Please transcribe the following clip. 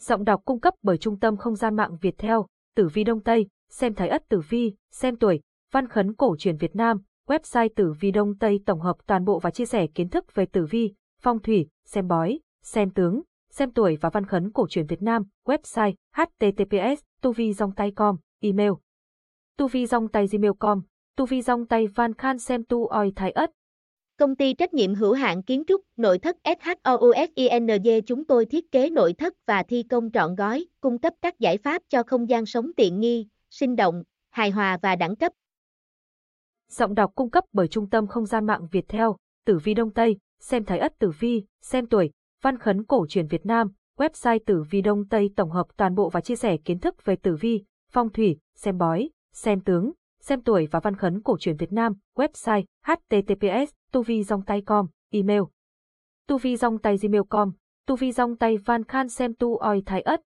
Giọng đọc cung cấp bởi Trung tâm Không gian mạng Viettel, Tử Vi Đông Tây, xem thái ất tử vi, xem tuổi, văn khấn cổ truyền Việt Nam, website Tử Vi Đông Tây tổng hợp toàn bộ và chia sẻ kiến thức về tử vi, phong thủy, xem bói, xem tướng, xem tuổi và văn khấn cổ truyền Việt Nam, website https://tuvidongtay.com, email tuvidongtay@gmail.com, tuvidongtay van khan xem tu oi thái ất. Công ty trách nhiệm hữu hạn kiến trúc nội thất SHOUSING chúng tôi thiết kế nội thất và thi công trọn gói, cung cấp các giải pháp cho không gian sống tiện nghi, sinh động, hài hòa và đẳng cấp. Giọng đọc cung cấp bởi Trung tâm Không gian mạng Viettel, Tử Vi Đông Tây, xem thái ất tử vi, xem tuổi, văn khấn cổ truyền Việt Nam, website Tử Vi Đông Tây tổng hợp toàn bộ và chia sẻ kiến thức về tử vi, phong thủy, xem bói, xem tướng, xem tuổi và văn khấn cổ truyền Việt Nam, website https://tuvidongtay.com, email tuvidongtay@gmail.com, tuvidongtay van khan xem tu oi thái ất.